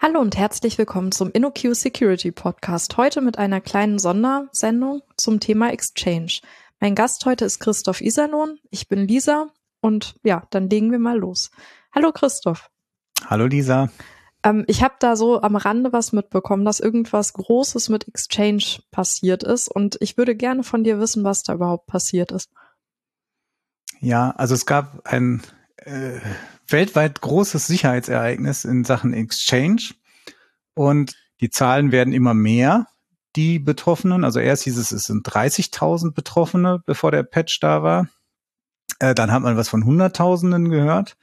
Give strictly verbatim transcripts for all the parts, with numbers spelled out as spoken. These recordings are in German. Hallo und herzlich willkommen zum InnoQ Security Podcast. Heute mit einer kleinen Sondersendung zum Thema Exchange. Mein Gast heute ist Christoph Iserlohn. Ich bin Lisa und ja, dann legen wir mal los. Hallo Christoph. Hallo Lisa. Ähm, ich habe da so am Rande was mitbekommen, dass irgendwas Großes mit Exchange passiert ist und ich würde gerne von dir wissen, was da überhaupt passiert ist. Ja, also es gab ein äh, weltweit großes Sicherheitsereignis in Sachen Exchange und die Zahlen werden immer mehr, die Betroffenen. Also erst hieß es, es sind dreißigtausend Betroffene, bevor der Patch da war. Äh, dann hat man was von Hunderttausenden gehört.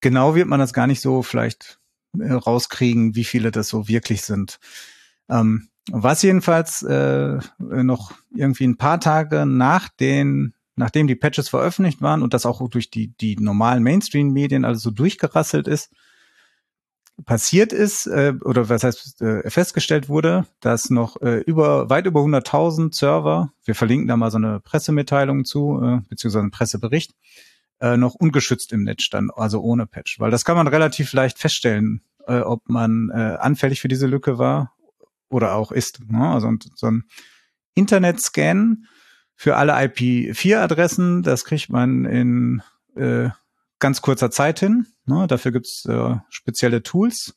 Genau wird man das gar nicht so vielleicht äh, rauskriegen, wie viele das so wirklich sind. Ähm, was jedenfalls äh, noch irgendwie ein paar Tage nach den Nachdem die Patches veröffentlicht waren und das auch durch die die normalen Mainstream-Medien also so durchgerasselt ist, passiert ist, äh, oder was heißt, äh, festgestellt wurde, dass noch äh, über weit über hunderttausend Server, wir verlinken da mal so eine Pressemitteilung zu, äh, beziehungsweise einen Pressebericht, äh, noch ungeschützt im Netz stand, also ohne Patch. Weil das kann man relativ leicht feststellen, äh, ob man äh, anfällig für diese Lücke war oder auch ist. Ne? Also so ein Internet-Scan für alle I P vier Adressen, das kriegt man in äh, ganz kurzer Zeit hin. Ne? Dafür gibt's äh, spezielle Tools,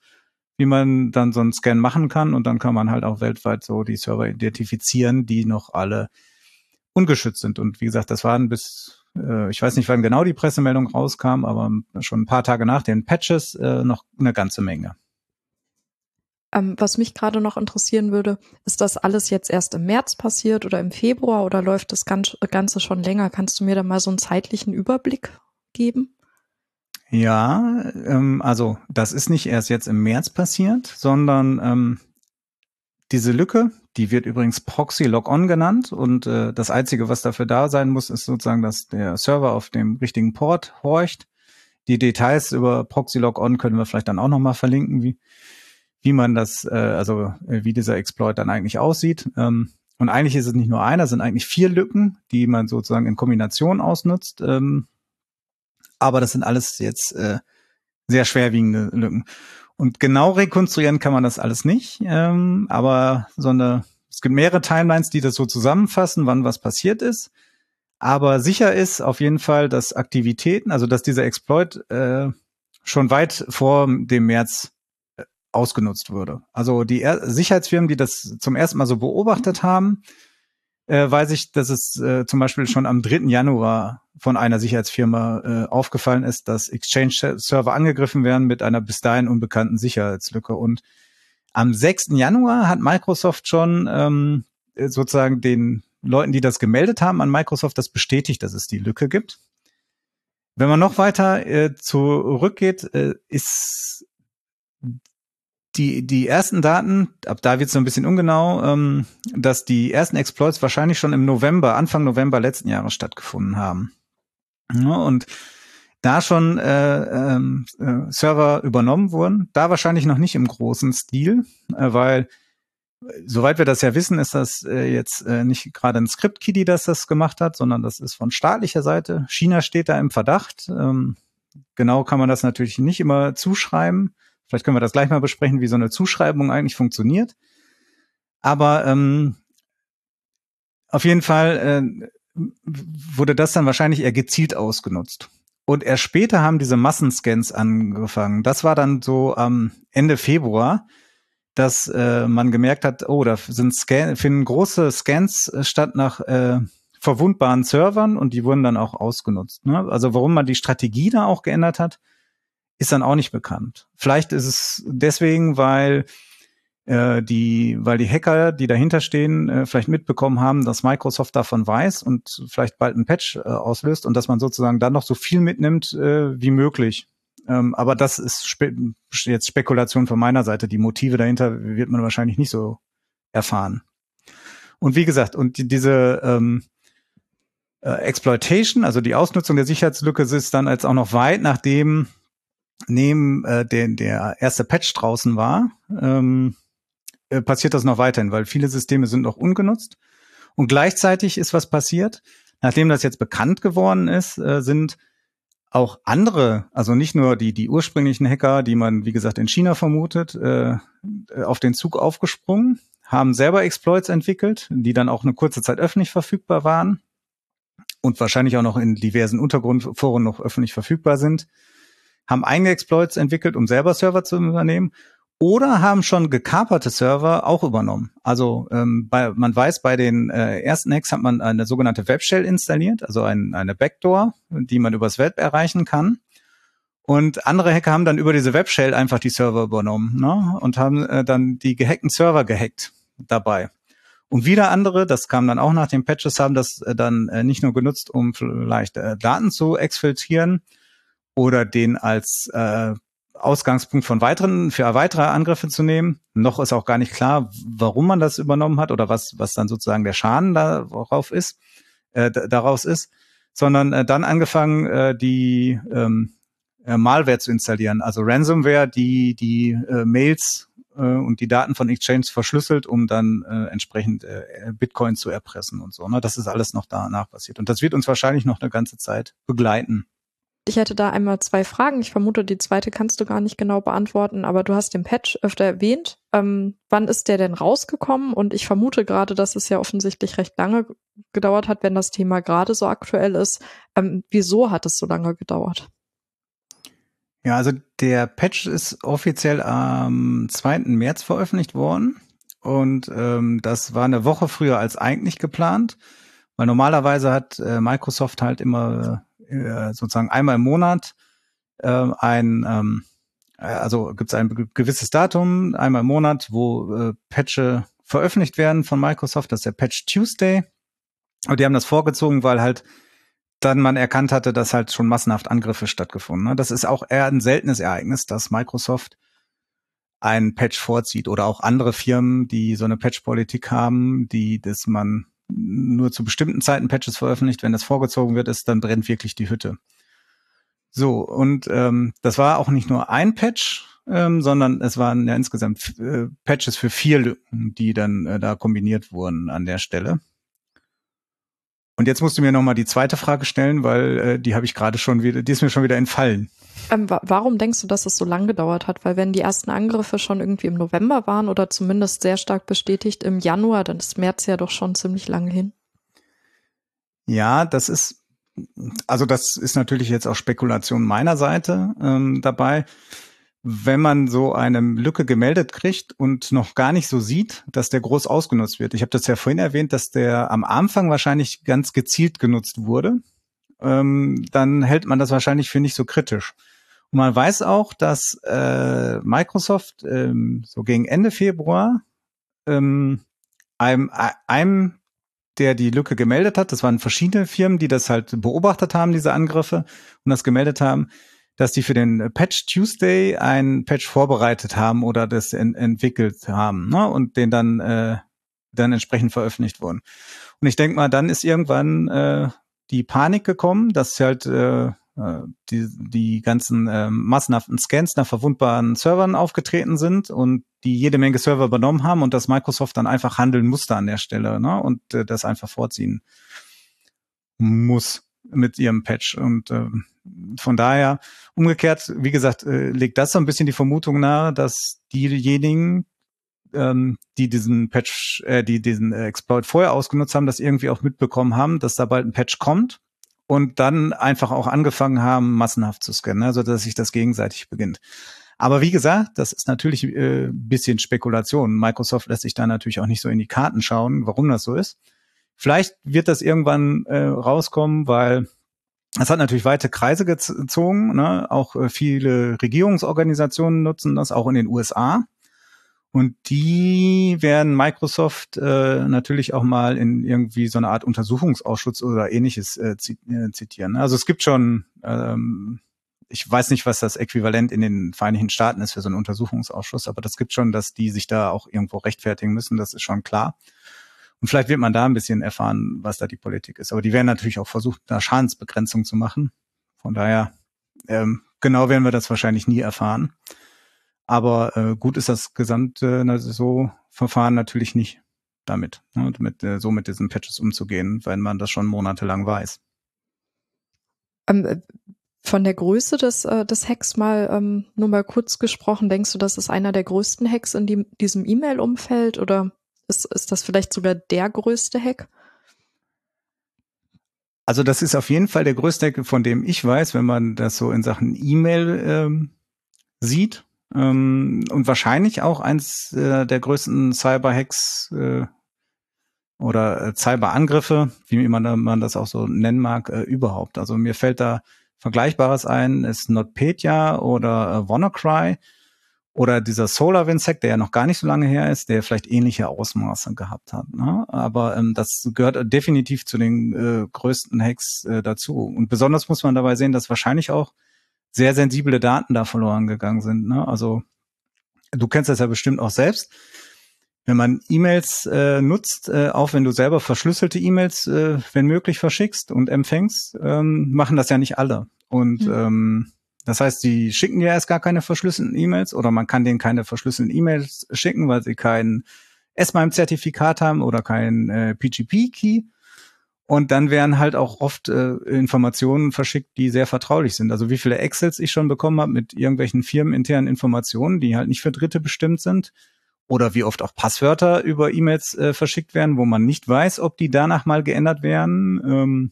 wie man dann so einen Scan machen kann. Und dann kann man halt auch weltweit so die Server identifizieren, die noch alle ungeschützt sind. Und wie gesagt, das waren bis, äh, ich weiß nicht, wann genau die Pressemeldung rauskam, aber schon ein paar Tage nach den Patches äh, noch eine ganze Menge. Was mich gerade noch interessieren würde, ist das alles jetzt erst im März passiert oder im Februar oder läuft das Ganze schon länger? Kannst du mir da mal so einen zeitlichen Überblick geben? Ja, ähm, also das ist nicht erst jetzt im März passiert, sondern ähm, diese Lücke, die wird übrigens Proxy-Log-On genannt und äh, das Einzige, was dafür da sein muss, ist sozusagen, dass der Server auf dem richtigen Port horcht. Die Details über Proxy-Log-On können wir vielleicht dann auch nochmal verlinken, wie wie man das, äh, also äh, wie dieser Exploit dann eigentlich aussieht. Ähm, und eigentlich ist es nicht nur einer, es sind eigentlich vier Lücken, die man sozusagen in Kombination ausnutzt. Ähm, aber das sind alles jetzt äh, sehr schwerwiegende Lücken. Und genau rekonstruieren kann man das alles nicht. Ähm, aber so eine, es gibt mehrere Timelines, die das so zusammenfassen, wann was passiert ist. Aber sicher ist auf jeden Fall, dass Aktivitäten, also dass dieser Exploit äh, schon weit vor dem März ausgenutzt würde. Also die er- Sicherheitsfirmen, die das zum ersten Mal so beobachtet haben, äh, weiß ich, dass es äh, zum Beispiel schon am dritten Januar von einer Sicherheitsfirma äh, aufgefallen ist, dass Exchange-Server angegriffen werden mit einer bis dahin unbekannten Sicherheitslücke. Und am sechsten Januar hat Microsoft schon ähm, sozusagen den Leuten, die das gemeldet haben, an Microsoft das bestätigt, dass es die Lücke gibt. Wenn man noch weiter äh, zurückgeht, äh, ist Die, die ersten Daten, ab da wird es so ein bisschen ungenau, ähm, dass die ersten Exploits wahrscheinlich schon im November, Anfang November letzten Jahres stattgefunden haben. Ja, und da schon äh, äh, Server übernommen wurden, da wahrscheinlich noch nicht im großen Stil, äh, weil, soweit wir das ja wissen, ist das äh, jetzt äh, nicht gerade ein Script-Kiddie, das das gemacht hat, sondern das ist von staatlicher Seite. China steht da im Verdacht. Ähm, genau kann man das natürlich nicht immer zuschreiben. Vielleicht können wir das gleich mal besprechen, wie so eine Zuschreibung eigentlich funktioniert. Aber ähm, auf jeden Fall äh, wurde das dann wahrscheinlich eher gezielt ausgenutzt. Und erst später haben diese Massenscans angefangen. Das war dann so am Ende Februar, dass äh, man gemerkt hat, oh, da sind Scan- finden große Scans statt nach äh, verwundbaren Servern und die wurden dann auch ausgenutzt. Ne? Also warum man die Strategie da auch geändert hat, ist dann auch nicht bekannt. Vielleicht ist es deswegen, weil äh, die, weil die Hacker, die dahinter stehen, äh, vielleicht mitbekommen haben, dass Microsoft davon weiß und vielleicht bald einen Patch äh, auslöst und dass man sozusagen dann noch so viel mitnimmt äh, wie möglich. Ähm, aber das ist spe- jetzt Spekulation von meiner Seite. Die Motive dahinter wird man wahrscheinlich nicht so erfahren. Und wie gesagt, und die, diese ähm, äh, Exploitation, also die Ausnutzung der Sicherheitslücke, ist dann als auch noch weit nachdem neben äh, den, der erste Patch draußen war, ähm, äh, passiert das noch weiterhin, weil viele Systeme sind noch ungenutzt. Und gleichzeitig ist was passiert. Nachdem das jetzt bekannt geworden ist, äh, sind auch andere, also nicht nur die die ursprünglichen Hacker, die man, wie gesagt, in China vermutet, äh, auf den Zug aufgesprungen, haben selber Exploits entwickelt, die dann auch eine kurze Zeit öffentlich verfügbar waren und wahrscheinlich auch noch in diversen Untergrundforen noch öffentlich verfügbar sind, haben eigene Exploits entwickelt, um selber Server zu übernehmen, oder haben schon gekaperte Server auch übernommen. Also ähm, bei, man weiß, bei den äh, ersten Hacks hat man eine sogenannte Webshell installiert, also ein, eine Backdoor, die man übers Web erreichen kann. Und andere Hacker haben dann über diese Webshell einfach die Server übernommen, ne? Und haben äh, dann die gehackten Server gehackt dabei. Und wieder andere, das kam dann auch nach den Patches, haben das äh, dann äh, nicht nur genutzt, um vielleicht äh, Daten zu exfiltrieren oder den als äh, Ausgangspunkt von weiteren, für weitere Angriffe zu nehmen. Noch ist auch gar nicht klar, warum man das übernommen hat oder was, was dann sozusagen der Schaden darauf ist, äh, daraus ist, sondern äh, dann angefangen, äh, die ähm, äh, Malware zu installieren, also Ransomware, die die äh, Mails äh, und die Daten von Exchange verschlüsselt, um dann äh, entsprechend äh, Bitcoin zu erpressen und so, ne? Das ist alles noch danach passiert. Und das wird uns wahrscheinlich noch eine ganze Zeit begleiten. Ich hätte da einmal zwei Fragen. Ich vermute, die zweite kannst du gar nicht genau beantworten, aber du hast den Patch öfter erwähnt. Ähm, wann ist der denn rausgekommen? Und ich vermute gerade, dass es ja offensichtlich recht lange gedauert hat, wenn das Thema gerade so aktuell ist. Ähm, wieso hat es so lange gedauert? Ja, also der Patch ist offiziell am zweiten März veröffentlicht worden. Und ähm, das war eine Woche früher als eigentlich geplant, weil normalerweise hat äh, Microsoft halt immer äh, sozusagen einmal im Monat äh, ein, ähm, also gibt es ein gewisses Datum, einmal im Monat, wo äh, Patches veröffentlicht werden von Microsoft, das ist der Patch Tuesday. Und die haben das vorgezogen, weil halt dann man erkannt hatte, dass halt schon massenhaft Angriffe stattgefunden, ne? Das ist auch eher ein seltenes Ereignis, dass Microsoft einen Patch vorzieht oder auch andere Firmen, die so eine Patch-Politik haben, die, dass man nur zu bestimmten Zeiten Patches veröffentlicht, wenn das vorgezogen wird, ist, dann brennt wirklich die Hütte. So, und ähm, das war auch nicht nur ein Patch, ähm, sondern es waren ja insgesamt äh, Patches für vier Lücken, die dann äh, da kombiniert wurden an der Stelle. Und jetzt musst du mir nochmal die zweite Frage stellen, weil äh, die habe ich gerade schon wieder, die ist mir schon wieder entfallen. Ähm, wa- warum denkst du, dass es so lange gedauert hat? Weil wenn die ersten Angriffe schon irgendwie im November waren oder zumindest sehr stark bestätigt im Januar, dann ist März ja doch schon ziemlich lange hin. Ja, das ist, also das ist natürlich jetzt auch Spekulation meiner Seite ähm, dabei. Wenn man so eine Lücke gemeldet kriegt und noch gar nicht so sieht, dass der groß ausgenutzt wird. Ich habe das ja vorhin erwähnt, dass der am Anfang wahrscheinlich ganz gezielt genutzt wurde. Ähm, dann hält man das wahrscheinlich für nicht so kritisch. Und man weiß auch, dass äh, Microsoft ähm, so gegen Ende Februar ähm, einem, einem, der die Lücke gemeldet hat, das waren verschiedene Firmen, die das halt beobachtet haben, diese Angriffe, und das gemeldet haben, dass die für den Patch Tuesday einen Patch vorbereitet haben oder das en- entwickelt haben, ne? Und den dann, äh, dann entsprechend veröffentlicht wurden. Und ich denke mal, dann ist irgendwann äh, die Panik gekommen, dass halt äh, die, die ganzen äh, massenhaften Scans nach verwundbaren Servern aufgetreten sind und die jede Menge Server übernommen haben und dass Microsoft dann einfach handeln musste an der Stelle, ne? Und äh, das einfach vorziehen muss mit ihrem Patch. Und äh, von daher, umgekehrt, wie gesagt, äh, legt das so ein bisschen die Vermutung nahe, dass diejenigen, die diesen Patch, äh, die diesen Exploit vorher ausgenutzt haben, das irgendwie auch mitbekommen haben, dass da bald ein Patch kommt und dann einfach auch angefangen haben, massenhaft zu scannen, also dass sich das gegenseitig beginnt. Aber wie gesagt, das ist natürlich äh, ein bisschen Spekulation. Microsoft lässt sich da natürlich auch nicht so in die Karten schauen, warum das so ist. Vielleicht wird das irgendwann äh, rauskommen, weil das hat natürlich weite Kreise gezogen, ne? Auch äh, viele Regierungsorganisationen nutzen das, auch in den U S A. Und die werden Microsoft äh, natürlich auch mal in irgendwie so eine Art Untersuchungsausschuss oder ähnliches äh, zitieren. Also es gibt schon, ähm, ich weiß nicht, was das Äquivalent in den Vereinigten Staaten ist für so einen Untersuchungsausschuss, aber das gibt schon, dass die sich da auch irgendwo rechtfertigen müssen, das ist schon klar. Und vielleicht wird man da ein bisschen erfahren, was da die Politik ist. Aber die werden natürlich auch versuchen, da Schadensbegrenzung zu machen. Von daher, ähm, genau werden wir das wahrscheinlich nie erfahren. Aber äh, gut ist das gesamte äh, so Verfahren natürlich nicht damit, ne, mit, äh, so mit diesen Patches umzugehen, wenn man das schon monatelang weiß. Ähm, Von der Größe des, äh, des Hacks mal ähm, nur mal kurz gesprochen, denkst du, das ist einer der größten Hacks in die, diesem E-Mail-Umfeld oder ist, ist das vielleicht sogar der größte Hack? Also das ist auf jeden Fall der größte Hack, von dem ich weiß, wenn man das so in Sachen E-Mail ähm, sieht ähm, und wahrscheinlich auch eins äh, der größten Cyber-Hacks äh, oder äh, Cyber-Angriffe, wie man, man das auch so nennen mag, äh, überhaupt. Also mir fällt da Vergleichbares ein, ist NotPetya oder äh, WannaCry oder dieser SolarWinds-Hack, der ja noch gar nicht so lange her ist, der vielleicht ähnliche Ausmaße gehabt hat. Ne? Aber ähm, das gehört definitiv zu den äh, größten Hacks äh, dazu. Und besonders muss man dabei sehen, dass wahrscheinlich auch sehr sensible Daten da verloren gegangen sind. Ne? Also du kennst das ja bestimmt auch selbst. Wenn man E-Mails äh, nutzt, äh, auch wenn du selber verschlüsselte E-Mails, äh, wenn möglich, verschickst und empfängst, ähm, machen das ja nicht alle. Und mhm. ähm, das heißt, die schicken dir erst gar keine verschlüsselten E-Mails oder man kann denen keine verschlüsselten E-Mails schicken, weil sie kein S M I M-Zertifikat haben oder kein äh, P G P-Key. Und dann werden halt auch oft äh, Informationen verschickt, die sehr vertraulich sind. Also wie viele Excels ich schon bekommen habe mit irgendwelchen firmeninternen Informationen, die halt nicht für Dritte bestimmt sind. Oder wie oft auch Passwörter über E-Mails äh, verschickt werden, wo man nicht weiß, ob die danach mal geändert werden. Ähm,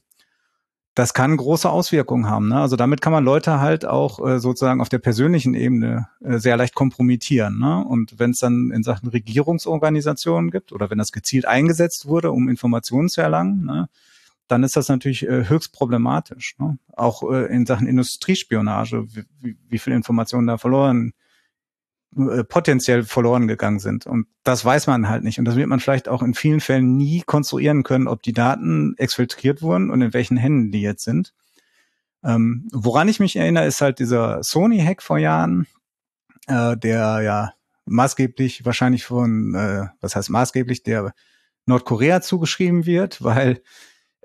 das kann große Auswirkungen haben. Ne? Also damit kann man Leute halt auch äh, sozusagen auf der persönlichen Ebene äh, sehr leicht kompromittieren. Ne? Und wenn es dann in Sachen Regierungsorganisationen gibt oder wenn das gezielt eingesetzt wurde, um Informationen zu erlangen, ne, dann ist das natürlich äh, höchst problematisch. Ne? Auch äh, in Sachen Industriespionage, wie, wie, wie viel Informationen da verloren potenziell verloren gegangen sind. Und das weiß man halt nicht. Und das wird man vielleicht auch in vielen Fällen nie konstruieren können, ob die Daten exfiltriert wurden und in welchen Händen die jetzt sind. Ähm, woran ich mich erinnere, ist halt dieser Sony-Hack vor Jahren, äh, der ja maßgeblich wahrscheinlich von, äh, was heißt maßgeblich, der Nordkorea zugeschrieben wird, weil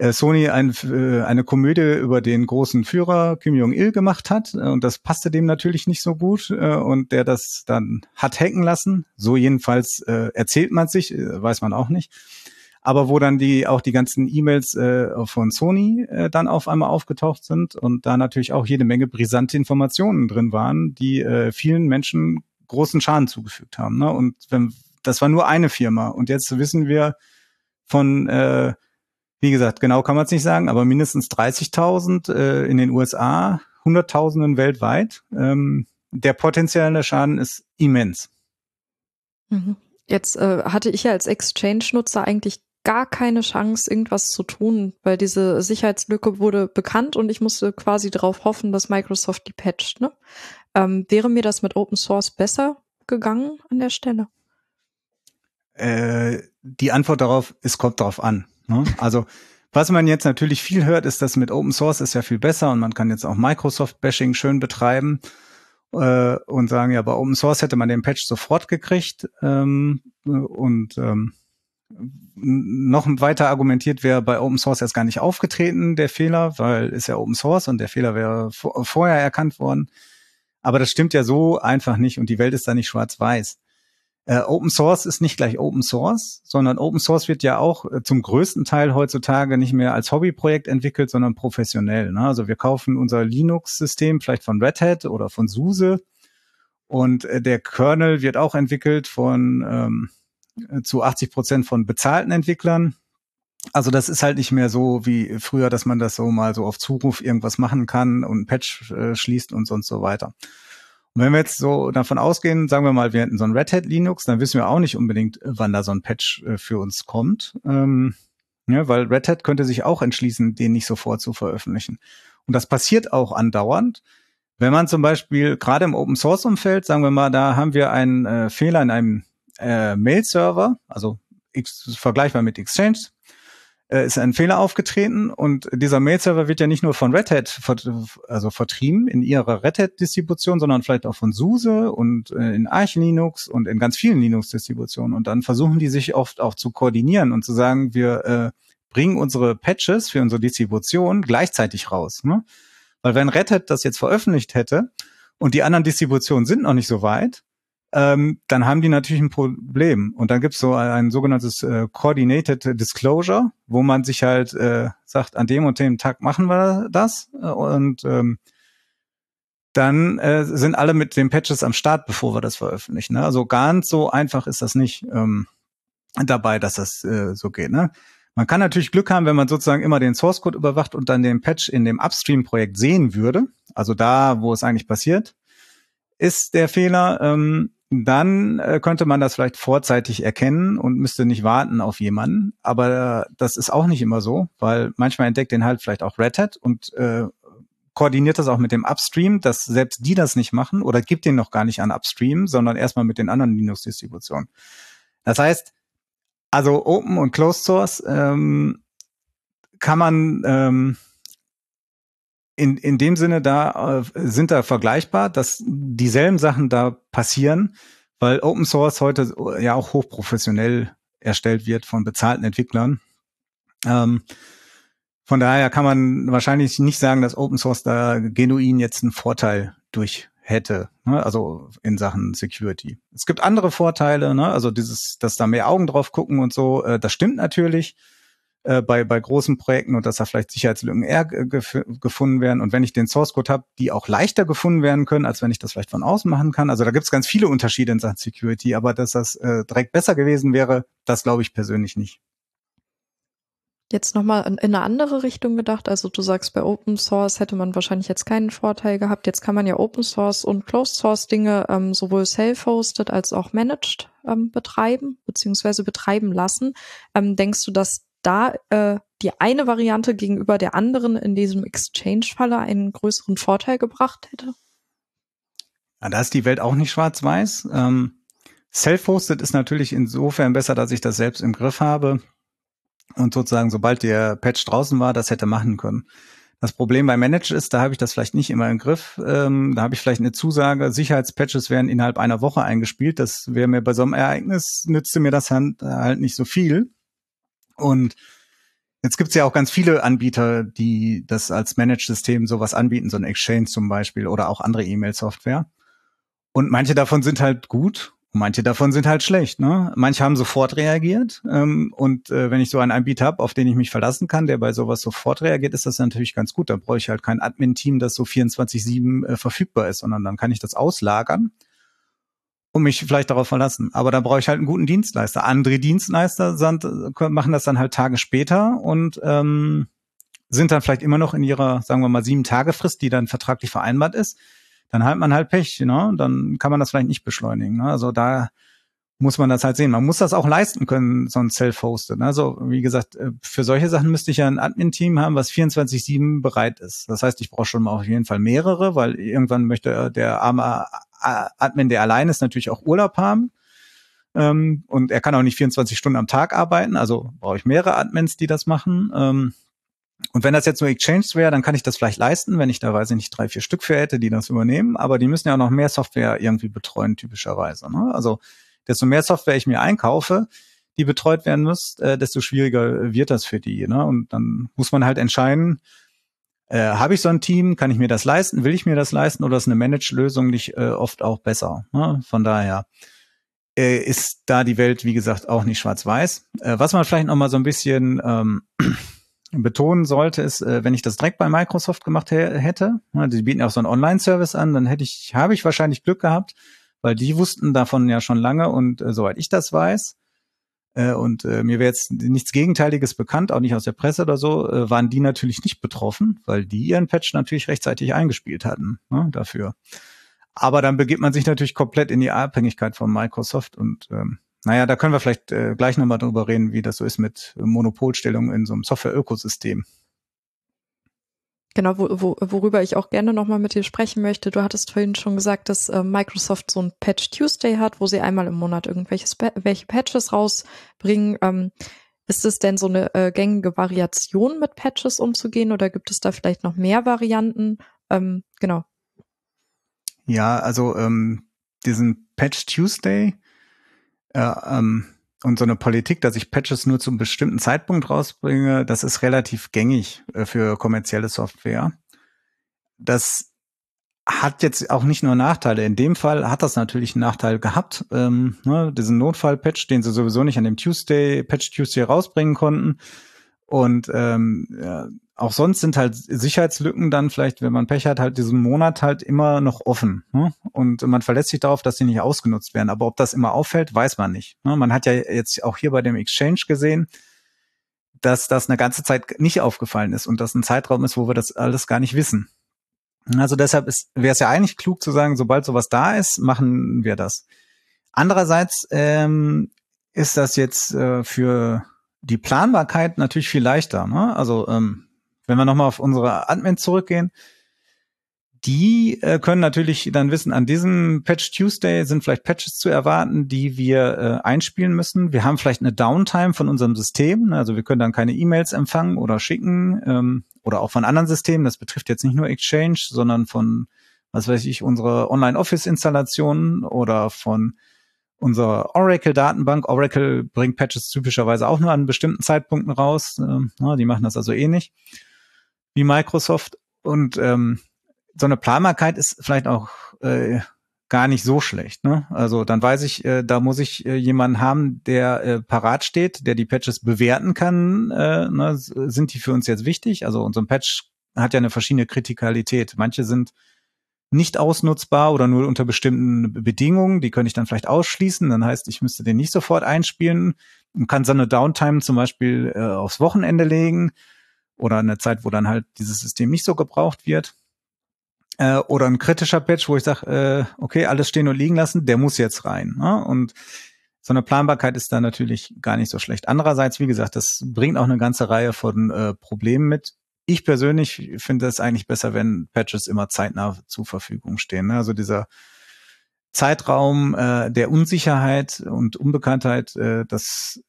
Sony ein, eine Komödie über den großen Führer Kim Jong-il gemacht hat und das passte dem natürlich nicht so gut und der das dann hat hacken lassen. So jedenfalls erzählt man sich, weiß man auch nicht. Aber wo dann die auch die ganzen E-Mails von Sony dann auf einmal aufgetaucht sind und da natürlich auch jede Menge brisante Informationen drin waren, die vielen Menschen großen Schaden zugefügt haben. Und das war nur eine Firma und jetzt wissen wir von... Wie gesagt, genau kann man es nicht sagen, aber mindestens dreißigtausend äh, in den U S A, Hunderttausenden weltweit. Ähm, der potenzielle Schaden ist immens. Jetzt äh, hatte ich ja als Exchange-Nutzer eigentlich gar keine Chance, irgendwas zu tun, weil diese Sicherheitslücke wurde bekannt und ich musste quasi darauf hoffen, dass Microsoft die patcht. Ne? Ähm, wäre mir das mit Open Source besser gegangen an der Stelle? Äh, die Antwort darauf, es kommt darauf an. Also was man jetzt natürlich viel hört, ist, dass mit Open Source ist ja viel besser und man kann jetzt auch Microsoft-Bashing schön betreiben äh, und sagen, ja, bei Open Source hätte man den Patch sofort gekriegt ähm, und ähm, noch weiter argumentiert wäre bei Open Source erst gar nicht aufgetreten, der Fehler, weil ist ja Open Source und der Fehler wäre v- vorher erkannt worden. Aber das stimmt ja so einfach nicht und die Welt ist da nicht schwarz-weiß. Uh, Open Source ist nicht gleich Open Source, sondern Open Source wird ja auch äh, zum größten Teil heutzutage nicht mehr als Hobbyprojekt entwickelt, sondern professionell. Ne? Also wir kaufen unser Linux-System vielleicht von Red Hat oder von SUSE und äh, der Kernel wird auch entwickelt von ähm, zu achtzig Prozent von bezahlten Entwicklern. Also das ist halt nicht mehr so wie früher, dass man das so mal so auf Zuruf irgendwas machen kann und einen Patch äh, schließt und sonst so weiter. Und wenn wir jetzt so davon ausgehen, sagen wir mal, wir hätten so ein Red Hat Linux, dann wissen wir auch nicht unbedingt, wann da so ein Patch äh, für uns kommt. Ähm, ja, weil Red Hat könnte sich auch entschließen, den nicht sofort zu veröffentlichen. Und das passiert auch andauernd. Wenn man zum Beispiel gerade im Open-Source-Umfeld, sagen wir mal, da haben wir einen äh, Fehler in einem äh, Mail-Server, also ex- vergleichbar mit Exchange, ist ein Fehler aufgetreten und dieser Mail-Server wird ja nicht nur von Red Hat ver- also vertrieben in ihrer Red Hat-Distribution, sondern vielleicht auch von SUSE und in Arch Linux und in ganz vielen Linux-Distributionen. Und dann versuchen die sich oft auch zu koordinieren und zu sagen, wir äh, bringen unsere Patches für unsere Distribution gleichzeitig raus. Ne? Weil wenn Red Hat das jetzt veröffentlicht hätte und die anderen Distributionen sind noch nicht so weit, Ähm, dann haben die natürlich ein Problem. Und dann gibt es so ein, ein sogenanntes äh, Coordinated Disclosure, wo man sich halt äh, sagt, an dem und dem Tag machen wir das. Und ähm, dann äh, sind alle mit den Patches am Start, bevor wir das veröffentlichen. Ne? Also ganz so einfach ist das nicht ähm, dabei, dass das äh, so geht. Ne? Man kann natürlich Glück haben, wenn man sozusagen immer den Source-Code überwacht und dann den Patch in dem Upstream-Projekt sehen würde, also da, wo es eigentlich passiert, ist der Fehler, ähm, dann äh, könnte man das vielleicht vorzeitig erkennen und müsste nicht warten auf jemanden. Aber äh, das ist auch nicht immer so, weil manchmal entdeckt den halt vielleicht auch Red Hat und äh, koordiniert das auch mit dem Upstream, dass selbst die das nicht machen oder gibt den noch gar nicht an Upstream, sondern erstmal mit den anderen Linux-Distributionen. Das heißt, also Open und Closed Source ähm, kann man ähm, in in dem Sinne da äh, sind da vergleichbar, dass dieselben Sachen da passieren, weil Open Source heute ja auch hochprofessionell erstellt wird von bezahlten Entwicklern. Ähm, von daher kann man wahrscheinlich nicht sagen, dass Open Source da genuin jetzt einen Vorteil durch hätte, ne? Also in Sachen Security. Es gibt andere Vorteile, ne? Also dieses, dass da mehr Augen drauf gucken und so, äh, das stimmt natürlich äh, bei bei großen Projekten und dass da vielleicht Sicherheitslücken eher gef- gefunden werden und wenn ich den Source Code habe, die auch leichter gefunden werden können, als wenn ich das vielleicht von außen machen kann. Also da gibt es ganz viele Unterschiede in Sachen Security, aber dass das äh, direkt besser gewesen wäre, das glaube ich persönlich nicht. Jetzt nochmal in eine andere Richtung gedacht, also du sagst, bei Open Source hätte man wahrscheinlich jetzt keinen Vorteil gehabt, jetzt kann man ja Open Source und Closed Source Dinge ähm, sowohl self-hosted als auch managed ähm, betreiben, beziehungsweise betreiben lassen. Ähm, denkst du, dass da äh, die eine Variante gegenüber der anderen in diesem Exchange-Falle einen größeren Vorteil gebracht hätte? Ja, da ist die Welt auch nicht schwarz-weiß. Ähm, self-hosted ist natürlich insofern besser, dass ich das selbst im Griff habe. Und sozusagen, sobald der Patch draußen war, das hätte machen können. Das Problem bei Managed ist, da habe ich das vielleicht nicht immer im Griff. Ähm, da habe ich vielleicht eine Zusage, Sicherheitspatches werden innerhalb einer Woche eingespielt. Das wäre mir bei so einem Ereignis, nützte mir das halt nicht so viel. Und jetzt gibt es ja auch ganz viele Anbieter, die das als Managed-System sowas anbieten, so ein Exchange zum Beispiel oder auch andere E-Mail-Software. Und manche davon sind halt gut. Manche davon sind halt schlecht, ne? Manche haben sofort reagiert ähm, und äh, wenn ich so einen Anbieter habe, auf den ich mich verlassen kann, der bei sowas sofort reagiert, ist das natürlich ganz gut. Da brauche ich halt kein Admin-Team, das so vierundzwanzig sieben äh, verfügbar ist, sondern dann kann ich das auslagern und mich vielleicht darauf verlassen. Aber dann brauche ich halt einen guten Dienstleister. Andere Dienstleister sind, machen das dann halt Tage später und ähm, sind dann vielleicht immer noch in ihrer, sagen wir mal, sieben-Tage-Frist, die dann vertraglich vereinbart ist. Dann hat man halt Pech, ne? Dann kann man das vielleicht nicht beschleunigen. Ne? Also da muss man das halt sehen. Man muss das auch leisten können, so ein Self-Hosted. Ne? Also wie gesagt, für solche Sachen müsste ich ja ein Admin-Team haben, was vierundzwanzig sieben bereit ist. Das heißt, ich brauche schon mal auf jeden Fall mehrere, weil irgendwann möchte der arme Admin, der allein ist, natürlich auch Urlaub haben. Und er kann auch nicht vierundzwanzig Stunden am Tag arbeiten. Also brauche ich mehrere Admins, die das machen. Und wenn das jetzt nur Exchange wäre, dann kann ich das vielleicht leisten, wenn ich da, weiß ich nicht, drei, vier Stück für hätte, die das übernehmen. Aber die müssen ja auch noch mehr Software irgendwie betreuen, typischerweise. Ne? Also desto mehr Software ich mir einkaufe, die betreut werden muss, äh, desto schwieriger wird das für die. Ne? Und dann muss man halt entscheiden, äh, habe ich so ein Team, kann ich mir das leisten, will ich mir das leisten oder ist eine Managed-Lösung nicht äh, oft auch besser? Ne? Von daher äh, ist da die Welt, wie gesagt, auch nicht schwarz-weiß. Äh, was man vielleicht noch mal so ein bisschen Ähm, betonen sollte, ist, wenn ich das direkt bei Microsoft gemacht hätte, die bieten auch so einen Online-Service an, dann hätte ich, habe ich wahrscheinlich Glück gehabt, weil die wussten davon ja schon lange und äh, soweit ich das weiß, äh, und äh, mir wäre jetzt nichts Gegenteiliges bekannt, auch nicht aus der Presse oder so, äh, waren die natürlich nicht betroffen, weil die ihren Patch natürlich rechtzeitig eingespielt hatten, ne, dafür. Aber dann begibt man sich natürlich komplett in die Abhängigkeit von Microsoft und ähm, naja, da können wir vielleicht äh, gleich nochmal drüber reden, wie das so ist mit Monopolstellung in so einem Software-Ökosystem. Genau, wo, wo, worüber ich auch gerne nochmal mit dir sprechen möchte. Du hattest vorhin schon gesagt, dass äh, Microsoft so ein Patch Tuesday hat, wo sie einmal im Monat irgendwelche Sp- welche Patches rausbringen. Ähm, ist es denn so eine äh, gängige Variation, mit Patches umzugehen, oder gibt es da vielleicht noch mehr Varianten? Ähm, genau. Ja, also ähm, diesen Patch Tuesday Äh, ähm, und so eine Politik, dass ich Patches nur zum bestimmten Zeitpunkt rausbringe, das ist relativ gängig äh, für kommerzielle Software. Das hat jetzt auch nicht nur Nachteile. In dem Fall hat das natürlich einen Nachteil gehabt. Ähm, ne, diesen Notfall-Patch, den sie sowieso nicht an dem Tuesday, Patch Tuesday rausbringen konnten. Und ähm, ja, auch sonst sind halt Sicherheitslücken dann vielleicht, wenn man Pech hat, halt diesen Monat halt immer noch offen. Ne? Und man verlässt sich darauf, dass sie nicht ausgenutzt werden. Aber ob das immer auffällt, weiß man nicht. Ne? Man hat ja jetzt auch hier bei dem Exchange gesehen, dass das eine ganze Zeit nicht aufgefallen ist und das ein Zeitraum ist, wo wir das alles gar nicht wissen. Also deshalb wäre es ja eigentlich klug zu sagen, sobald sowas da ist, machen wir das. Andererseits ähm, ist das jetzt äh, für die Planbarkeit natürlich viel leichter. Ne? Also ähm, wenn wir nochmal auf unsere Admins zurückgehen, die äh, können natürlich dann wissen, an diesem Patch Tuesday sind vielleicht Patches zu erwarten, die wir äh, einspielen müssen. Wir haben vielleicht eine Downtime von unserem System, also wir können dann keine E-Mails empfangen oder schicken ähm, oder auch von anderen Systemen. Das betrifft jetzt nicht nur Exchange, sondern von, was weiß ich, unsere Online-Office-Installationen oder von unserer Oracle-Datenbank. Oracle bringt Patches typischerweise auch nur an bestimmten Zeitpunkten raus. Ähm, na, die machen das also ähnlich wie Microsoft. Und ähm, so eine Planbarkeit ist vielleicht auch äh, gar nicht so schlecht. Ne? Also dann weiß ich, äh, da muss ich äh, jemanden haben, der äh, parat steht, der die Patches bewerten kann. Äh, ne? Sind die für uns jetzt wichtig? Also unser Patch hat ja eine verschiedene Kritikalität. Manche sind nicht ausnutzbar oder nur unter bestimmten Bedingungen. Die könnte ich dann vielleicht ausschließen. Dann heißt, ich müsste den nicht sofort einspielen und kann seine Downtime zum Beispiel äh, aufs Wochenende legen oder eine Zeit, wo dann halt dieses System nicht so gebraucht wird. Äh, oder ein kritischer Patch, wo ich sage, äh, okay, alles stehen und liegen lassen, der muss jetzt rein. Ne? Und so eine Planbarkeit ist da natürlich gar nicht so schlecht. Andererseits, wie gesagt, das bringt auch eine ganze Reihe von äh, Problemen mit. Ich persönlich finde es eigentlich besser, wenn Patches immer zeitnah zur Verfügung stehen. Ne? Also dieser Zeitraum äh, der Unsicherheit und Unbekanntheit, äh, das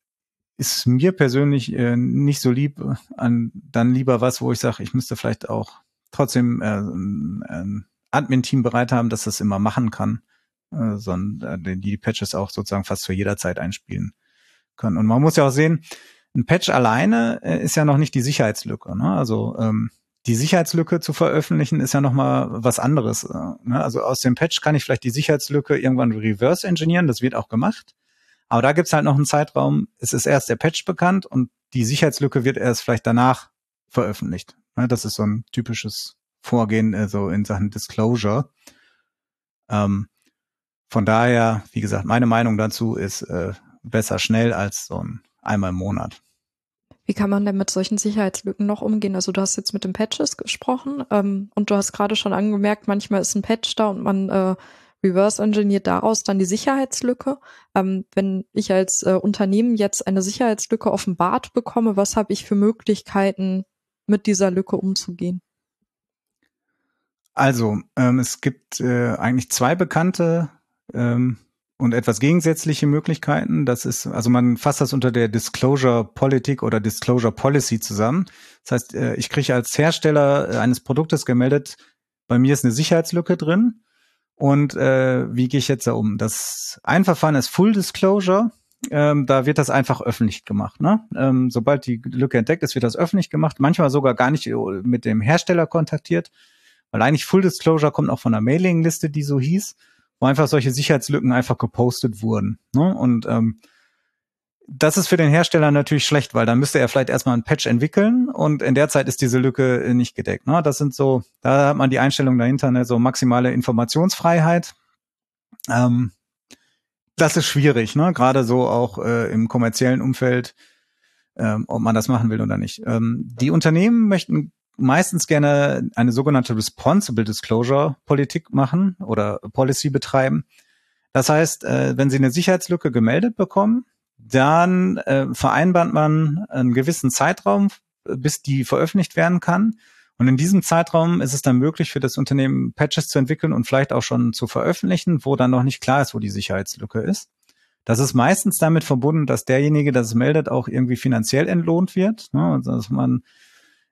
ist mir persönlich äh, nicht so lieb. An, dann lieber was, wo ich sage, ich müsste vielleicht auch trotzdem äh, ein Admin-Team bereit haben, dass das immer machen kann, äh, sondern äh, die Patches auch sozusagen fast zu jeder Zeit einspielen können. Und man muss ja auch sehen, ein Patch alleine äh, ist ja noch nicht die Sicherheitslücke. Ne? Also ähm, die Sicherheitslücke zu veröffentlichen ist ja nochmal was anderes. Äh, ne? Also aus dem Patch kann ich vielleicht die Sicherheitslücke irgendwann reverse engineeren, das wird auch gemacht. Aber da gibt's halt noch einen Zeitraum, es ist erst der Patch bekannt und die Sicherheitslücke wird erst vielleicht danach veröffentlicht. Das ist so ein typisches Vorgehen, also in Sachen Disclosure. Ähm, von daher, wie gesagt, meine Meinung dazu ist äh, besser schnell als so ein einmal im Monat. Wie kann man denn mit solchen Sicherheitslücken noch umgehen? Also du hast jetzt mit den Patches gesprochen ähm, und du hast gerade schon angemerkt, manchmal ist ein Patch da und man äh, reverse-engineert daraus dann die Sicherheitslücke. Ähm, wenn ich als äh, Unternehmen jetzt eine Sicherheitslücke offenbart bekomme, was habe ich für Möglichkeiten, mit dieser Lücke umzugehen? Also, ähm, es gibt äh, eigentlich zwei bekannte ähm, und etwas gegensätzliche Möglichkeiten. Das ist, also man fasst das unter der Disclosure-Politik oder Disclosure-Policy zusammen. Das heißt, äh, ich kriege als Hersteller eines Produktes gemeldet, bei mir ist eine Sicherheitslücke drin und äh, wie gehe ich jetzt da um? Das ein Verfahren ist Full Disclosure. Ähm, da wird das einfach öffentlich gemacht. Ne? Ähm, sobald die Lücke entdeckt ist, wird das öffentlich gemacht. Manchmal sogar gar nicht mit dem Hersteller kontaktiert, weil eigentlich Full Disclosure kommt auch von einer Mailingliste, die so hieß, wo einfach solche Sicherheitslücken einfach gepostet wurden. Ne? Und ähm, das ist für den Hersteller natürlich schlecht, weil dann müsste er vielleicht erstmal einen Patch entwickeln und in der Zeit ist diese Lücke nicht gedeckt. Ne? Das sind so, da hat man die Einstellung dahinter, ne? So maximale Informationsfreiheit. Ähm, Das ist schwierig, ne? Gerade so auch äh, im kommerziellen Umfeld, ähm, ob man das machen will oder nicht. Ähm, die Unternehmen möchten meistens gerne eine sogenannte Responsible Disclosure Politik machen oder Policy betreiben. Das heißt, äh, wenn sie eine Sicherheitslücke gemeldet bekommen, dann äh, vereinbart man einen gewissen Zeitraum, bis die veröffentlicht werden kann. Und in diesem Zeitraum ist es dann möglich für das Unternehmen, Patches zu entwickeln und vielleicht auch schon zu veröffentlichen, wo dann noch nicht klar ist, wo die Sicherheitslücke ist. Das ist meistens damit verbunden, dass derjenige, der es meldet, auch irgendwie finanziell entlohnt wird. Ne? Dass man,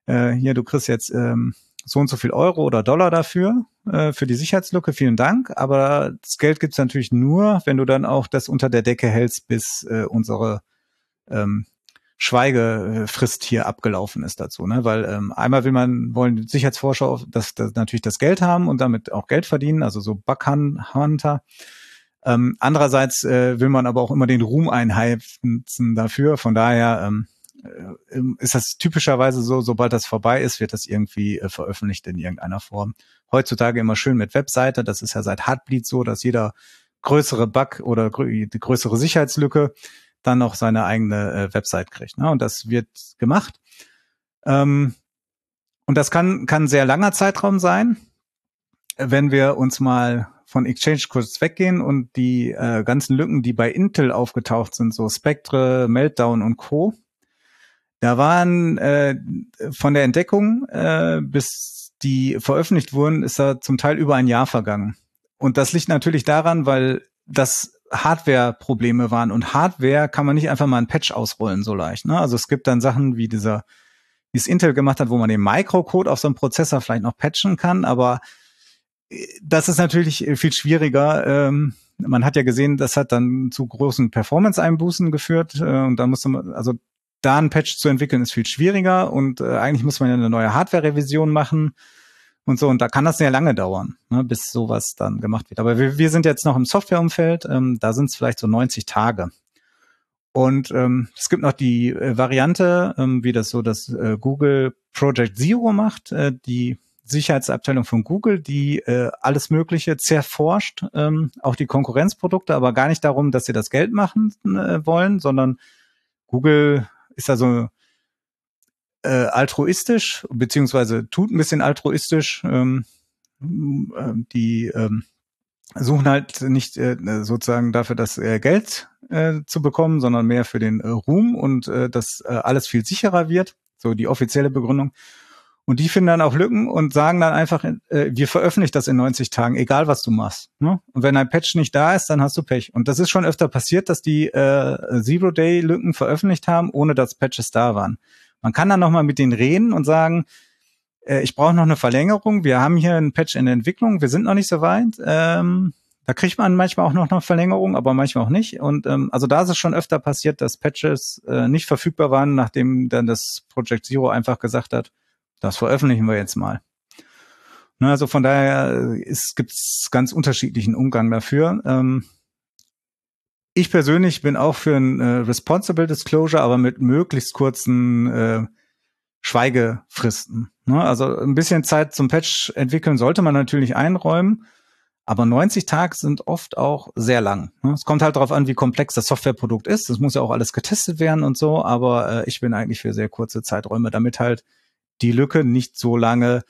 äh, hier, du kriegst jetzt ähm, so und so viel Euro oder Dollar dafür, äh, für die Sicherheitslücke, vielen Dank. Aber das Geld gibt es natürlich nur, wenn du dann auch das unter der Decke hältst, bis äh, unsere ähm, Schweigefrist hier abgelaufen ist dazu, ne? Weil ähm, einmal will man, wollen Sicherheitsforscher das, das natürlich das Geld haben und damit auch Geld verdienen, also so Bug-Hunter. Ähm, andererseits äh, will man aber auch immer den Ruhm einheizen dafür, von daher ähm, ist das typischerweise so, sobald das vorbei ist, wird das irgendwie äh, veröffentlicht in irgendeiner Form. Heutzutage immer schön mit Webseite, das ist ja seit Heartbleed so, dass jeder größere Bug oder grö- die größere Sicherheitslücke dann noch seine eigene äh, Website kriegt. Ne? Und das wird gemacht. Ähm, und das kann kann ein sehr langer Zeitraum sein. Wenn wir uns mal von Exchange kurz weggehen und die äh, ganzen Lücken, die bei Intel aufgetaucht sind, so Spectre, Meltdown und Co., da waren äh, von der Entdeckung äh, bis die veröffentlicht wurden, ist da zum Teil über ein Jahr vergangen. Und das liegt natürlich daran, weil das Hardware-Probleme waren. Und Hardware kann man nicht einfach mal einen Patch ausrollen so leicht. Ne? Also es gibt dann Sachen wie dieser, wie es Intel gemacht hat, wo man den Microcode auf so einem Prozessor vielleicht noch patchen kann. Aber das ist natürlich viel schwieriger. Ähm, man hat ja gesehen, das hat dann zu großen Performance-Einbußen geführt. Äh, und dann musste man, also da einen Patch zu entwickeln, ist viel schwieriger und äh, eigentlich muss man ja eine neue Hardware-Revision machen und so. Und da kann das sehr lange dauern, ne, bis sowas dann gemacht wird. Aber wir, wir sind jetzt noch im Softwareumfeld, ähm, da sind es vielleicht so neunzig Tage. Und ähm, es gibt noch die äh, Variante, ähm, wie das so das äh, Google Project Zero macht, äh, die Sicherheitsabteilung von Google, die äh, alles Mögliche zerforscht, ähm, auch die Konkurrenzprodukte, aber gar nicht darum, dass sie das Geld machen äh, wollen, sondern Google ist also äh, altruistisch, beziehungsweise tut ein bisschen altruistisch. Ähm, die ähm, suchen halt nicht äh, sozusagen dafür, das äh, Geld äh, zu bekommen, sondern mehr für den äh, Ruhm und äh, dass äh, alles viel sicherer wird. So die offizielle Begründung. Und die finden dann auch Lücken und sagen dann einfach, äh, wir veröffentlichen das in neunzig Tagen, egal was du machst. Ne? Und wenn ein Patch nicht da ist, dann hast du Pech. Und das ist schon öfter passiert, dass die äh, Zero-Day-Lücken veröffentlicht haben, ohne dass Patches da waren. Man kann dann nochmal mit denen reden und sagen, äh, ich brauche noch eine Verlängerung, wir haben hier einen Patch in der Entwicklung, wir sind noch nicht so weit. Ähm, da kriegt man manchmal auch noch eine Verlängerung, aber manchmal auch nicht. Und ähm, also da ist es schon öfter passiert, dass Patches äh, nicht verfügbar waren, nachdem dann das Project Zero einfach gesagt hat, das veröffentlichen wir jetzt mal. Na, also von daher gibt es ganz unterschiedlichen Umgang dafür. Ähm, ich persönlich bin auch für ein äh, Responsible Disclosure, aber mit möglichst kurzen äh, Schweigefristen. Ne? Also ein bisschen Zeit zum Patch entwickeln sollte man natürlich einräumen, aber neunzig Tage sind oft auch sehr lang. Ne? Es kommt halt darauf an, wie komplex das Softwareprodukt ist. Das muss ja auch alles getestet werden und so, aber äh, ich bin eigentlich für sehr kurze Zeiträume, damit halt die Lücke nicht so lange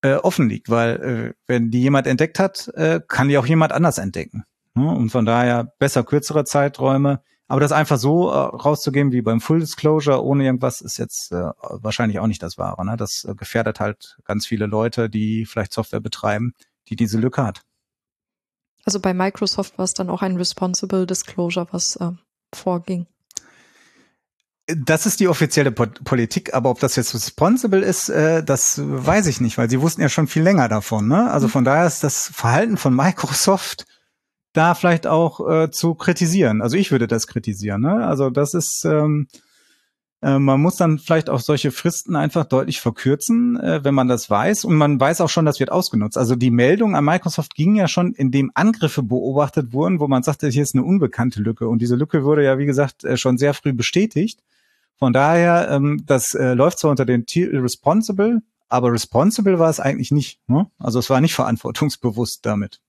äh, offen liegt, weil äh, wenn die jemand entdeckt hat, äh, kann die auch jemand anders entdecken. Ne? Und von daher besser kürzere Zeiträume. Aber das einfach so äh, rauszugeben wie beim Full Disclosure ohne irgendwas ist jetzt äh, wahrscheinlich auch nicht das Wahre. Ne? Das äh, gefährdet halt ganz viele Leute, die vielleicht Software betreiben, die diese Lücke hat. Also bei Microsoft war es dann auch ein Responsible Disclosure, was äh, vorging. Das ist die offizielle po- Politik, aber ob das jetzt responsible ist, äh, das weiß ich nicht, weil sie wussten ja schon viel länger davon. Ne? Also von daher ist das Verhalten von Microsoft da vielleicht auch äh, zu kritisieren. Also ich würde das kritisieren. Ne? Also das ist, ähm, äh, man muss dann vielleicht auch solche Fristen einfach deutlich verkürzen, äh, wenn man das weiß. Und man weiß auch schon, das wird ausgenutzt. Also die Meldung an Microsoft ging ja schon, indem Angriffe beobachtet wurden, wo man sagte, hier ist eine unbekannte Lücke. Und diese Lücke wurde ja, wie gesagt, äh, schon sehr früh bestätigt. Von daher, ähm, das äh, läuft zwar unter dem Titel Responsible, aber Responsible war es eigentlich nicht. Ne? Also es war nicht verantwortungsbewusst damit.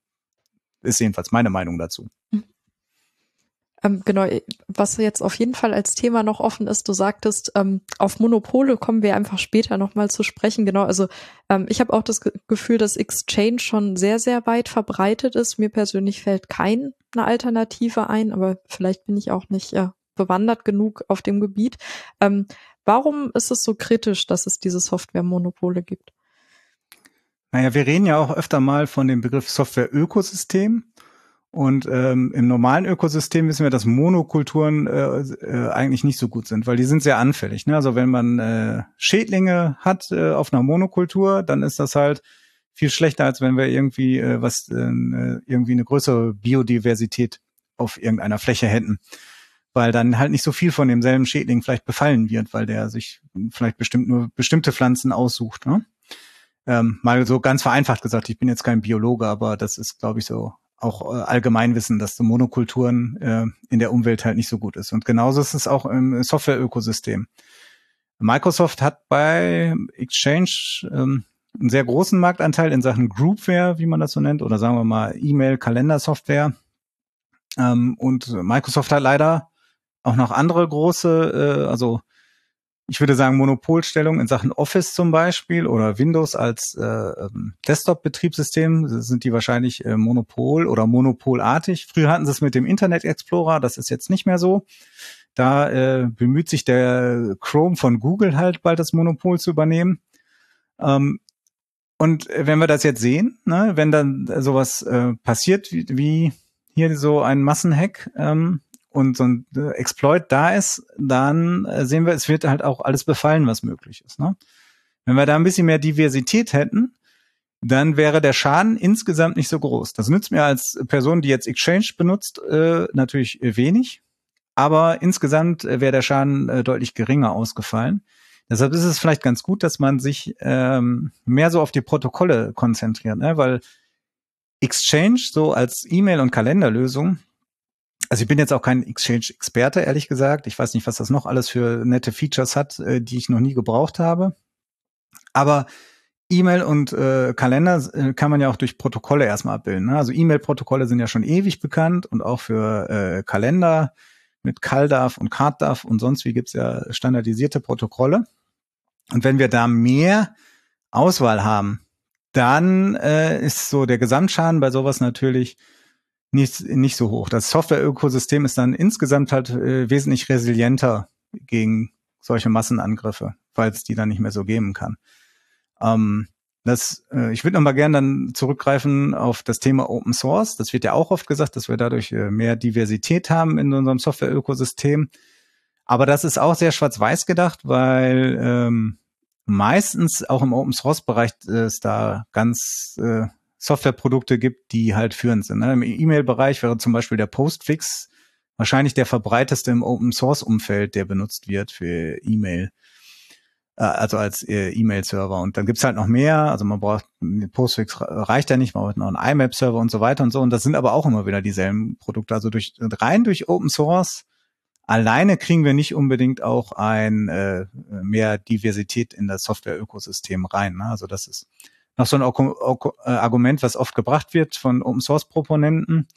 Ist jedenfalls meine Meinung dazu. Ähm, genau, was jetzt auf jeden Fall als Thema noch offen ist, du sagtest, ähm, auf Monopole kommen wir einfach später nochmal zu sprechen. Genau, also ähm, ich habe auch das Gefühl, dass Exchange schon sehr, sehr weit verbreitet ist. Mir persönlich fällt keine Alternative ein, aber vielleicht bin ich auch nicht äh, bewandert genug auf dem Gebiet. Ähm, warum ist es so kritisch, dass es diese Softwaremonopole gibt? Naja, wir reden ja auch öfter mal von dem Begriff Software-Ökosystem. Und ähm, im normalen Ökosystem wissen wir, dass Monokulturen äh, äh, eigentlich nicht so gut sind, weil die sind sehr anfällig. Ne? Also wenn man äh, Schädlinge hat äh, auf einer Monokultur, dann ist das halt viel schlechter, als wenn wir irgendwie äh, was äh, irgendwie eine größere Biodiversität auf irgendeiner Fläche hätten, weil dann halt nicht so viel von demselben Schädling vielleicht befallen wird, weil der sich vielleicht bestimmt nur bestimmte Pflanzen aussucht. Ne? Ähm, mal so ganz vereinfacht gesagt, ich bin jetzt kein Biologe, aber das ist, glaube ich, so auch äh, Allgemeinwissen, dass so Monokulturen äh, in der Umwelt halt nicht so gut ist. Und genauso ist es auch im Software-Ökosystem. Microsoft hat bei Exchange ähm, einen sehr großen Marktanteil in Sachen Groupware, wie man das so nennt, oder sagen wir mal E-Mail-Kalendersoftware. Ähm, und Microsoft hat leider auch noch andere große, äh, also ich würde sagen Monopolstellung in Sachen Office zum Beispiel oder Windows als äh, Desktop-Betriebssystem, sind die wahrscheinlich äh, Monopol oder monopolartig. Früher hatten sie es mit dem Internet Explorer, das ist jetzt nicht mehr so. Da äh, bemüht sich der Chrome von Google halt bald das Monopol zu übernehmen. Ähm, und wenn wir das jetzt sehen, ne, wenn dann sowas äh, passiert, wie, wie hier so ein Massenhack ähm, und so ein äh, Exploit da ist, dann äh, sehen wir, es wird halt auch alles befallen, was möglich ist. Ne? Wenn wir da ein bisschen mehr Diversität hätten, dann wäre der Schaden insgesamt nicht so groß. Das nützt mir als Person, die jetzt Exchange benutzt, äh, natürlich wenig. Aber insgesamt wäre der Schaden äh, deutlich geringer ausgefallen. Deshalb ist es vielleicht ganz gut, dass man sich ähm, mehr so auf die Protokolle konzentriert, ne? Weil Exchange so als E-Mail- und Kalenderlösung, also ich bin jetzt auch kein Exchange-Experte, ehrlich gesagt. Ich weiß nicht, was das noch alles für nette Features hat, äh, die ich noch nie gebraucht habe. Aber E-Mail und äh, Kalender äh, kann man ja auch durch Protokolle erstmal abbilden, ne? Also E-Mail-Protokolle sind ja schon ewig bekannt und auch für äh, Kalender mit CalDAV und CardDAV und sonst wie gibt's ja standardisierte Protokolle. Und wenn wir da mehr Auswahl haben, dann äh, ist so der Gesamtschaden bei sowas natürlich nicht, nicht so hoch. Das Software-Ökosystem ist dann insgesamt halt äh, wesentlich resilienter gegen solche Massenangriffe, falls die dann nicht mehr so geben kann. Ähm, das, äh, ich würde nochmal gerne dann zurückgreifen auf das Thema Open Source. Das wird ja auch oft gesagt, dass wir dadurch äh, mehr Diversität haben in unserem Software-Ökosystem. Aber das ist auch sehr schwarz-weiß gedacht, weil ähm, meistens auch im Open Source-Bereich äh, es da ganz äh, Softwareprodukte gibt, die halt führend sind, ne? Im E-Mail-Bereich wäre zum Beispiel der Postfix wahrscheinlich der verbreiteste im Open Source-Umfeld, der benutzt wird für E-Mail. Also als E-Mail-Server. Und dann gibt's halt noch mehr. Also man braucht, Postfix reicht ja nicht, man braucht noch einen I M A P-Server und so weiter und so. Und das sind aber auch immer wieder dieselben Produkte. Also durch rein durch Open Source alleine kriegen wir nicht unbedingt auch ein äh, mehr Diversität in das Software-Ökosystem rein, ne? Also das ist noch so ein Argument, was oft gebracht wird von Open Source-Proponenten,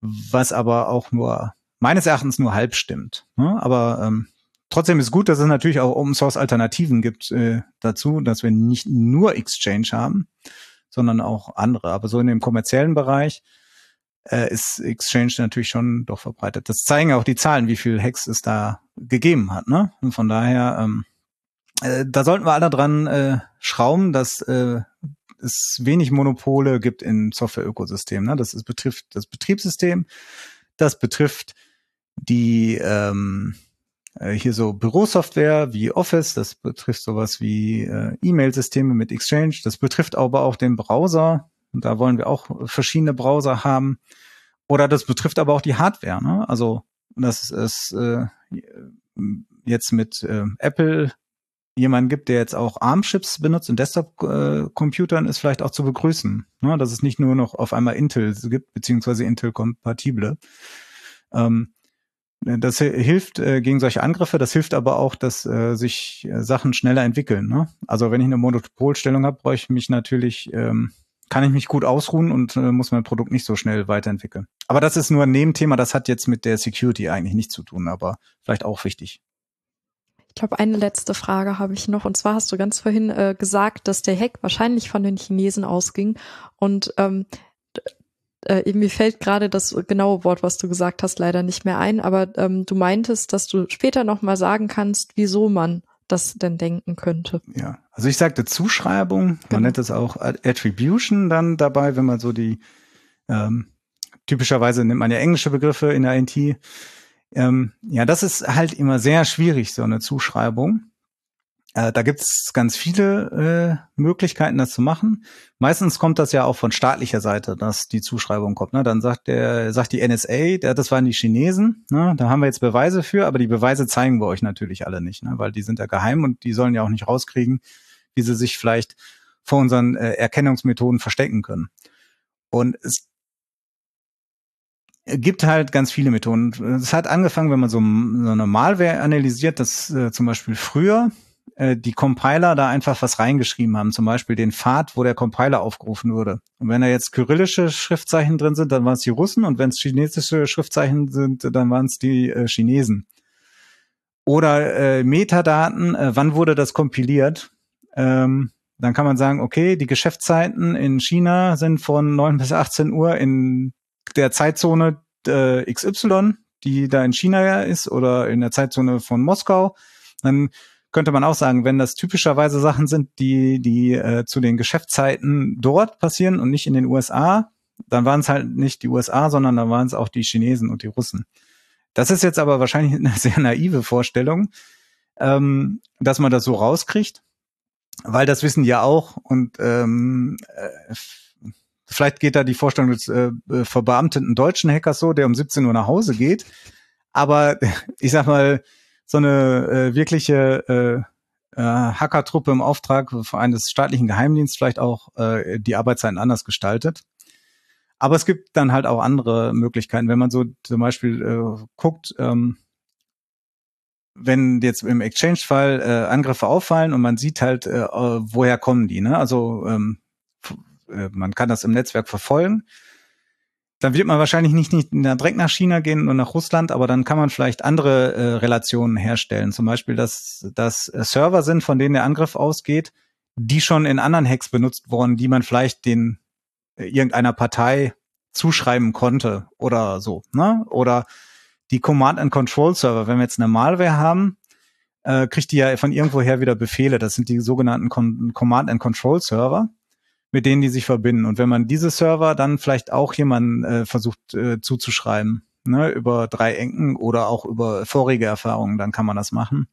was aber auch nur, meines Erachtens nur halb stimmt, ne? Aber ähm, trotzdem ist gut, dass es natürlich auch Open-Source-Alternativen gibt äh, dazu, dass wir nicht nur Exchange haben, sondern auch andere. Aber so in dem kommerziellen Bereich äh, ist Exchange natürlich schon doch verbreitet. Das zeigen auch die Zahlen, wie viel Hacks es da gegeben hat, ne? Und von daher, ähm, äh, da sollten wir alle dran äh, schrauben, dass äh, es wenig Monopole gibt im Software-Ökosystem, ne? Das ist, betrifft das Betriebssystem, das betrifft die ähm, hier so Bürosoftware wie Office, das betrifft sowas wie äh, E-Mail-Systeme mit Exchange, das betrifft aber auch den Browser, und da wollen wir auch verschiedene Browser haben, oder das betrifft aber auch die Hardware, ne? Also dass es äh, jetzt mit äh, Apple jemanden gibt, der jetzt auch A R M-Chips benutzt in Desktop-Computern, ist vielleicht auch zu begrüßen, ne? Dass es nicht nur noch auf einmal Intel gibt, beziehungsweise Intel-kompatible. Ähm, Das hilft äh, gegen solche Angriffe, das hilft aber auch, dass äh, sich äh, Sachen schneller entwickeln, ne? Also wenn ich eine Monopolstellung habe, brauche ich mich natürlich, ähm, kann ich mich gut ausruhen und äh, muss mein Produkt nicht so schnell weiterentwickeln. Aber das ist nur ein Nebenthema, das hat jetzt mit der Security eigentlich nichts zu tun, aber vielleicht auch wichtig. Ich glaube, eine letzte Frage habe ich noch. Und zwar hast du ganz vorhin äh, gesagt, dass der Hack wahrscheinlich von den Chinesen ausging. Und ähm, Äh, mir fällt gerade das genaue Wort, was du gesagt hast, leider nicht mehr ein, aber ähm, du meintest, dass du später nochmal sagen kannst, wieso man das denn denken könnte. Ja, also ich sagte Zuschreibung, genau. Man nennt es auch Attribution dann dabei, wenn man so die, ähm, typischerweise nimmt man ja englische Begriffe in der I T. Ähm, ja, das ist halt immer sehr schwierig, so eine Zuschreibung. Äh, da gibt es ganz viele äh, Möglichkeiten, das zu machen. Meistens kommt das ja auch von staatlicher Seite, dass die Zuschreibung kommt, ne? Dann sagt der, sagt die N S A, der, das waren die Chinesen, ne? Da haben wir jetzt Beweise für, aber die Beweise zeigen wir euch natürlich alle nicht, ne? Weil die sind ja geheim und die sollen ja auch nicht rauskriegen, wie sie sich vielleicht vor unseren äh, Erkennungsmethoden verstecken können. Und es gibt halt ganz viele Methoden. Es hat angefangen, wenn man so, so eine Malware analysiert, dass äh, zum Beispiel früher äh, die Compiler da einfach was reingeschrieben haben, zum Beispiel den Pfad, wo der Compiler aufgerufen wurde. Und wenn da jetzt kyrillische Schriftzeichen drin sind, dann waren es die Russen, und wenn es chinesische Schriftzeichen sind, dann waren es die äh, Chinesen. Oder äh, Metadaten, äh, wann wurde das kompiliert? Ähm, dann kann man sagen, okay, die Geschäftszeiten in China sind von neun bis achtzehn Uhr in der Zeitzone äh, X Y, die da in China ist, oder in der Zeitzone von Moskau. Dann könnte man auch sagen, wenn das typischerweise Sachen sind, die die äh, zu den Geschäftszeiten dort passieren und nicht in den U S A, dann waren es halt nicht die U S A, sondern dann waren es auch die Chinesen und die Russen. Das ist jetzt aber wahrscheinlich eine sehr naive Vorstellung, ähm, dass man das so rauskriegt, weil das wissen ja auch, und ähm, äh, vielleicht geht da die Vorstellung des äh, verbeamteten deutschen Hackers so, der um siebzehn Uhr nach Hause geht. Aber ich sag mal, so eine äh, wirkliche äh, äh, Hackertruppe im Auftrag eines staatlichen Geheimdienstes vielleicht auch äh, die Arbeitszeiten anders gestaltet. Aber es gibt dann halt auch andere Möglichkeiten. Wenn man so zum Beispiel äh, guckt, ähm, wenn jetzt im Exchange-Fall äh, Angriffe auffallen und man sieht halt, äh, woher kommen die, ne? Also ähm, man kann das im Netzwerk verfolgen. Dann wird man wahrscheinlich nicht, nicht direkt nach China gehen und nach Russland, aber dann kann man vielleicht andere äh, Relationen herstellen. Zum Beispiel, dass das Server sind, von denen der Angriff ausgeht, die schon in anderen Hacks benutzt wurden, die man vielleicht den äh, irgendeiner Partei zuschreiben konnte oder so, ne? Oder die Command-and-Control-Server, wenn wir jetzt eine Malware haben, äh, kriegt die ja von irgendwoher wieder Befehle. Das sind die sogenannten Com- Command-and-Control-Server, mit denen die sich verbinden. Und wenn man diese Server dann vielleicht auch jemanden äh, versucht äh, zuzuschreiben, ne, über Dreiecken oder auch über vorige Erfahrungen, dann kann man das machen.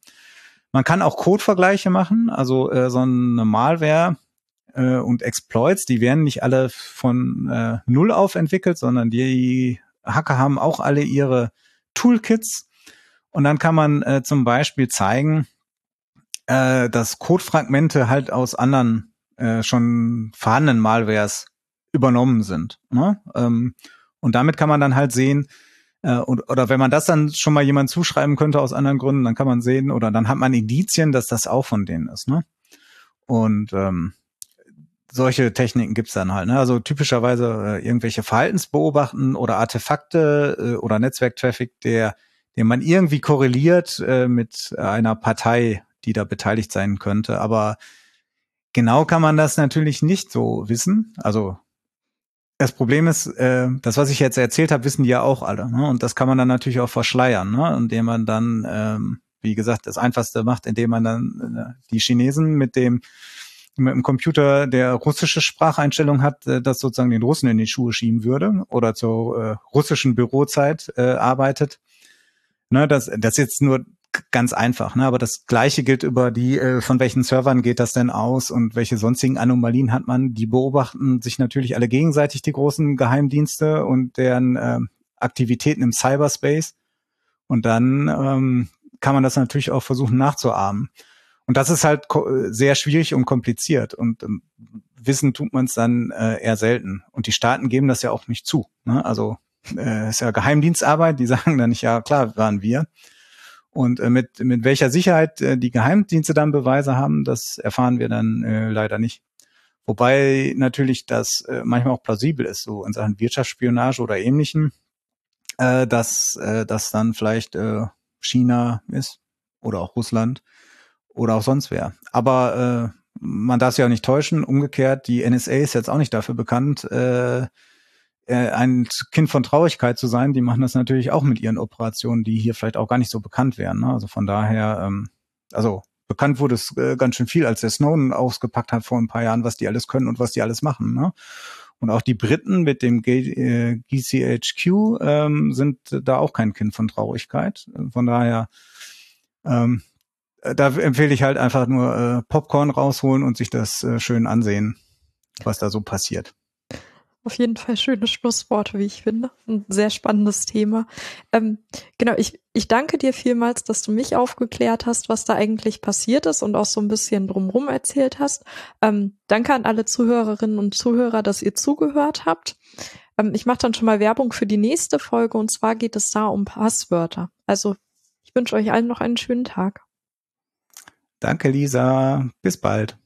Man kann auch Codevergleiche machen, also äh, so eine Malware äh, und Exploits, die werden nicht alle von äh, Null auf entwickelt, sondern die Hacker haben auch alle ihre Toolkits. Und dann kann man äh, zum Beispiel zeigen, äh, dass Codefragmente halt aus anderen schon vorhandenen Malwares übernommen sind, ne? Und damit kann man dann halt sehen, oder wenn man das dann schon mal jemand zuschreiben könnte aus anderen Gründen, dann kann man sehen, oder dann hat man Indizien, dass das auch von denen ist, ne? Und ähm, solche Techniken gibt's dann halt, ne? Also typischerweise äh, irgendwelche Verhaltensbeobachten oder Artefakte äh, oder Netzwerktraffic, der, den man irgendwie korreliert äh, mit einer Partei, die da beteiligt sein könnte, aber genau kann man das natürlich nicht so wissen. Also das Problem ist, äh, das, was ich jetzt erzählt habe, wissen die ja auch alle, ne? Und das kann man dann natürlich auch verschleiern, ne? Indem man dann, ähm, wie gesagt, das Einfachste macht, indem man dann äh, die Chinesen mit dem mit dem Computer, der russische Spracheinstellung hat, äh, das sozusagen den Russen in die Schuhe schieben würde oder zur äh, russischen Bürozeit äh, arbeitet. Ne, das, das jetzt nur ganz einfach, ne? Aber das Gleiche gilt über die, äh, von welchen Servern geht das denn aus und welche sonstigen Anomalien hat man. Die beobachten sich natürlich alle gegenseitig, die großen Geheimdienste und deren äh, Aktivitäten im Cyberspace. Und dann ähm, kann man das natürlich auch versuchen nachzuahmen. Und das ist halt ko- sehr schwierig und kompliziert. Und ähm, wissen tut man es dann äh, eher selten. Und die Staaten geben das ja auch nicht zu, ne? Also äh, ist ja Geheimdienstarbeit. Die sagen dann nicht, ja klar, waren wir. Und mit mit welcher Sicherheit die Geheimdienste dann Beweise haben, das erfahren wir dann äh, leider nicht. Wobei natürlich das äh, manchmal auch plausibel ist, so in Sachen Wirtschaftsspionage oder Ähnlichem, äh, dass äh, das dann vielleicht äh, China ist oder auch Russland oder auch sonst wer. Aber äh, man darf sich auch nicht täuschen. Umgekehrt, die N S A ist jetzt auch nicht dafür bekannt, äh, ein Kind von Traurigkeit zu sein. Die machen das natürlich auch mit ihren Operationen, die hier vielleicht auch gar nicht so bekannt wären, ne? Also von daher, ähm, also bekannt wurde es äh, ganz schön viel, als der Snowden ausgepackt hat vor ein paar Jahren, was die alles können und was die alles machen, ne? Und auch die Briten mit dem G- äh, G C H Q ähm, sind da auch kein Kind von Traurigkeit. Von daher, ähm, da empfehle ich halt einfach nur äh, Popcorn rausholen und sich das äh, schön ansehen, was da so passiert. Auf jeden Fall schöne Schlussworte, wie ich finde. Ein sehr spannendes Thema. Ähm, genau, ich, ich danke dir vielmals, dass du mich aufgeklärt hast, was da eigentlich passiert ist und auch so ein bisschen drumherum erzählt hast. Ähm, danke an alle Zuhörerinnen und Zuhörer, dass ihr zugehört habt. Ähm, ich mache dann schon mal Werbung für die nächste Folge, und zwar geht es da um Passwörter. Also ich wünsche euch allen noch einen schönen Tag. Danke, Lisa. Bis bald.